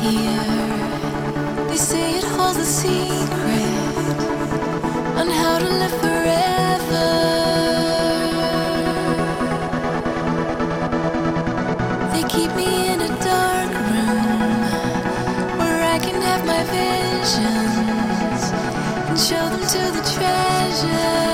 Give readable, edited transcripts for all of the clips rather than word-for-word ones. here. They say it holds a secret on how to live forever. They keep me in a dark room where I can have my visions and show them to the treasure.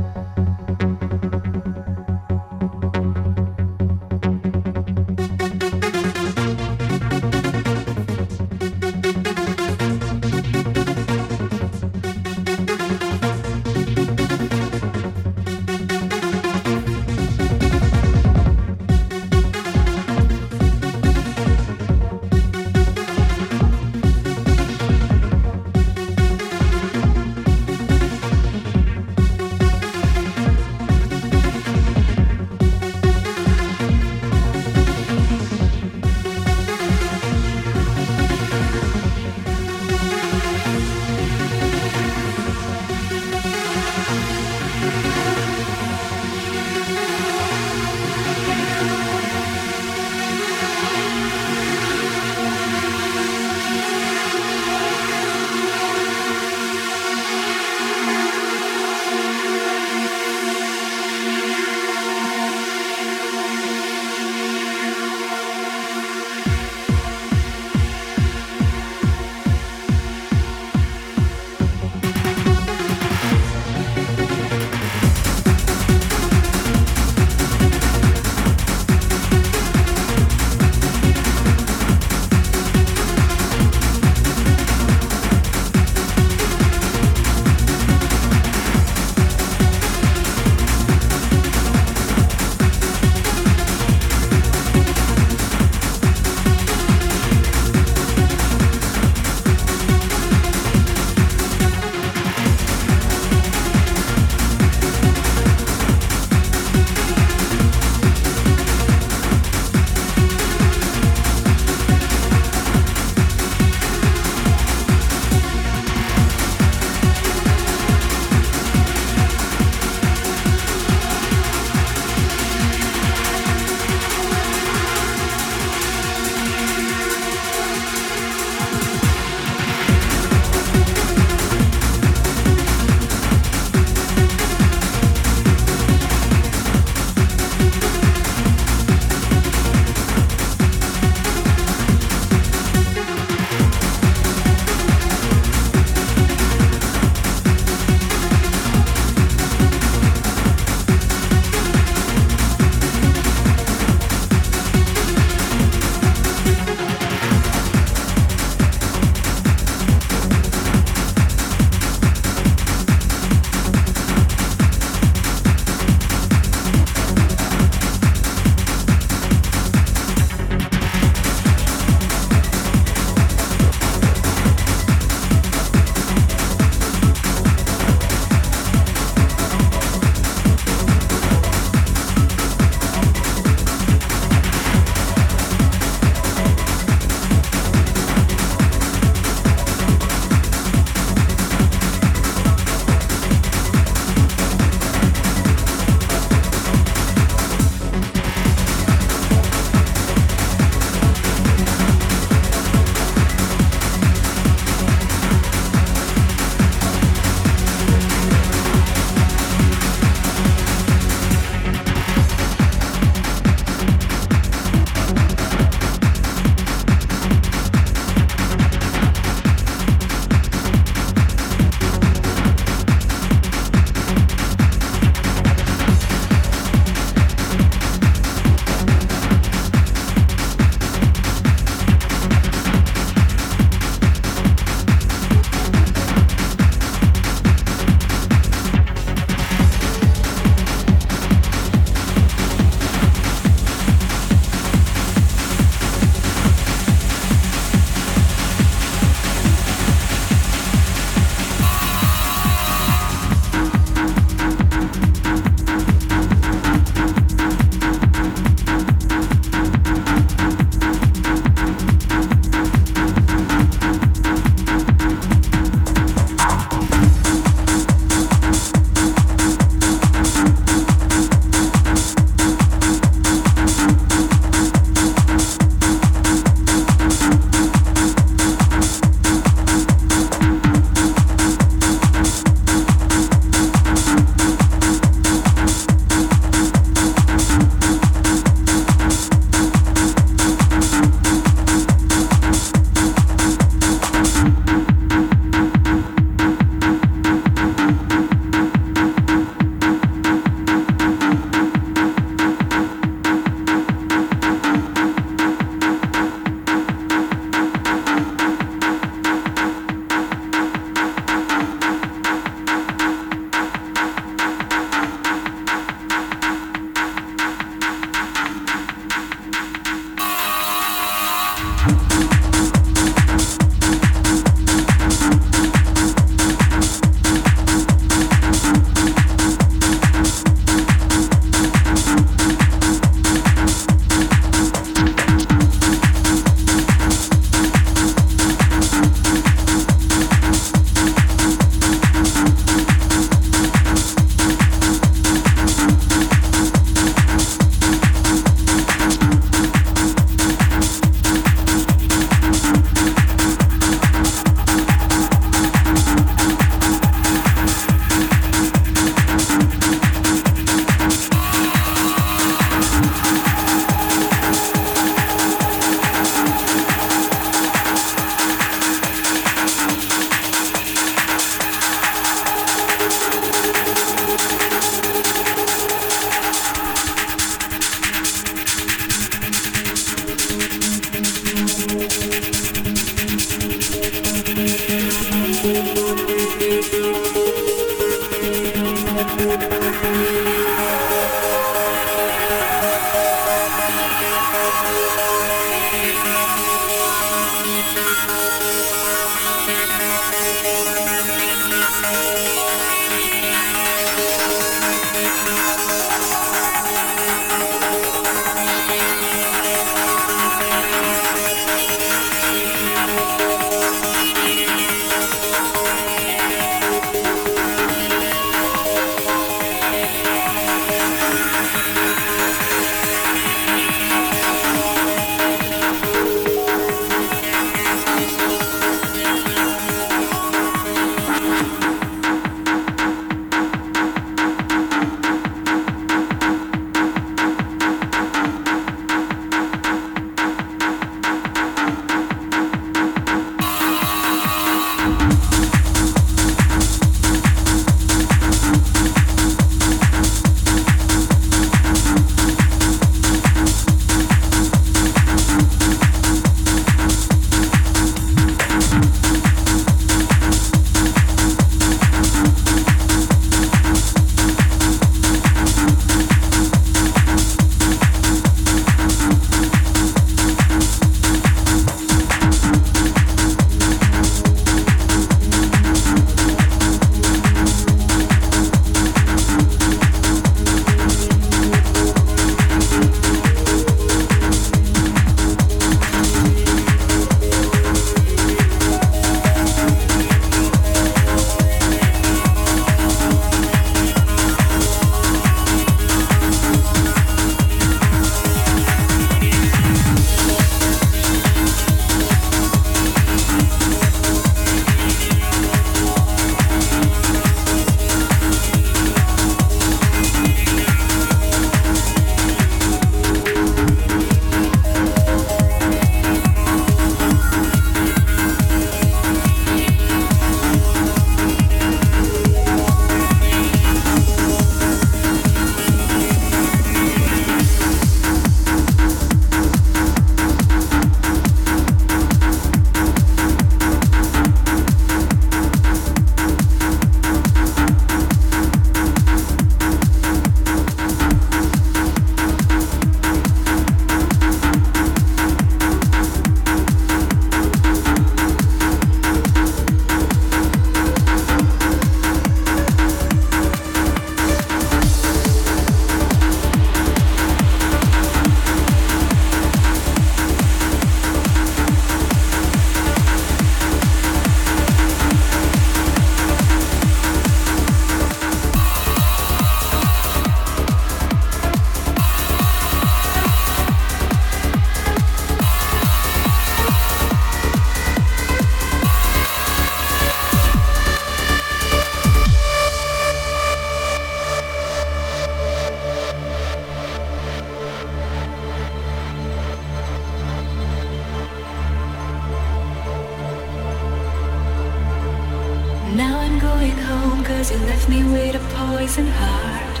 leaves me with a poison heart.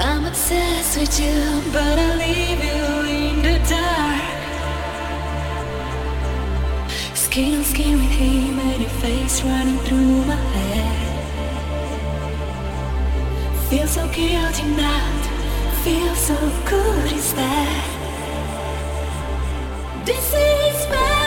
I'm obsessed with you, but I leave you in the dark. Skin on skin with him and your face running through my head. Feel so guilty now, feel so good, is that this is bad.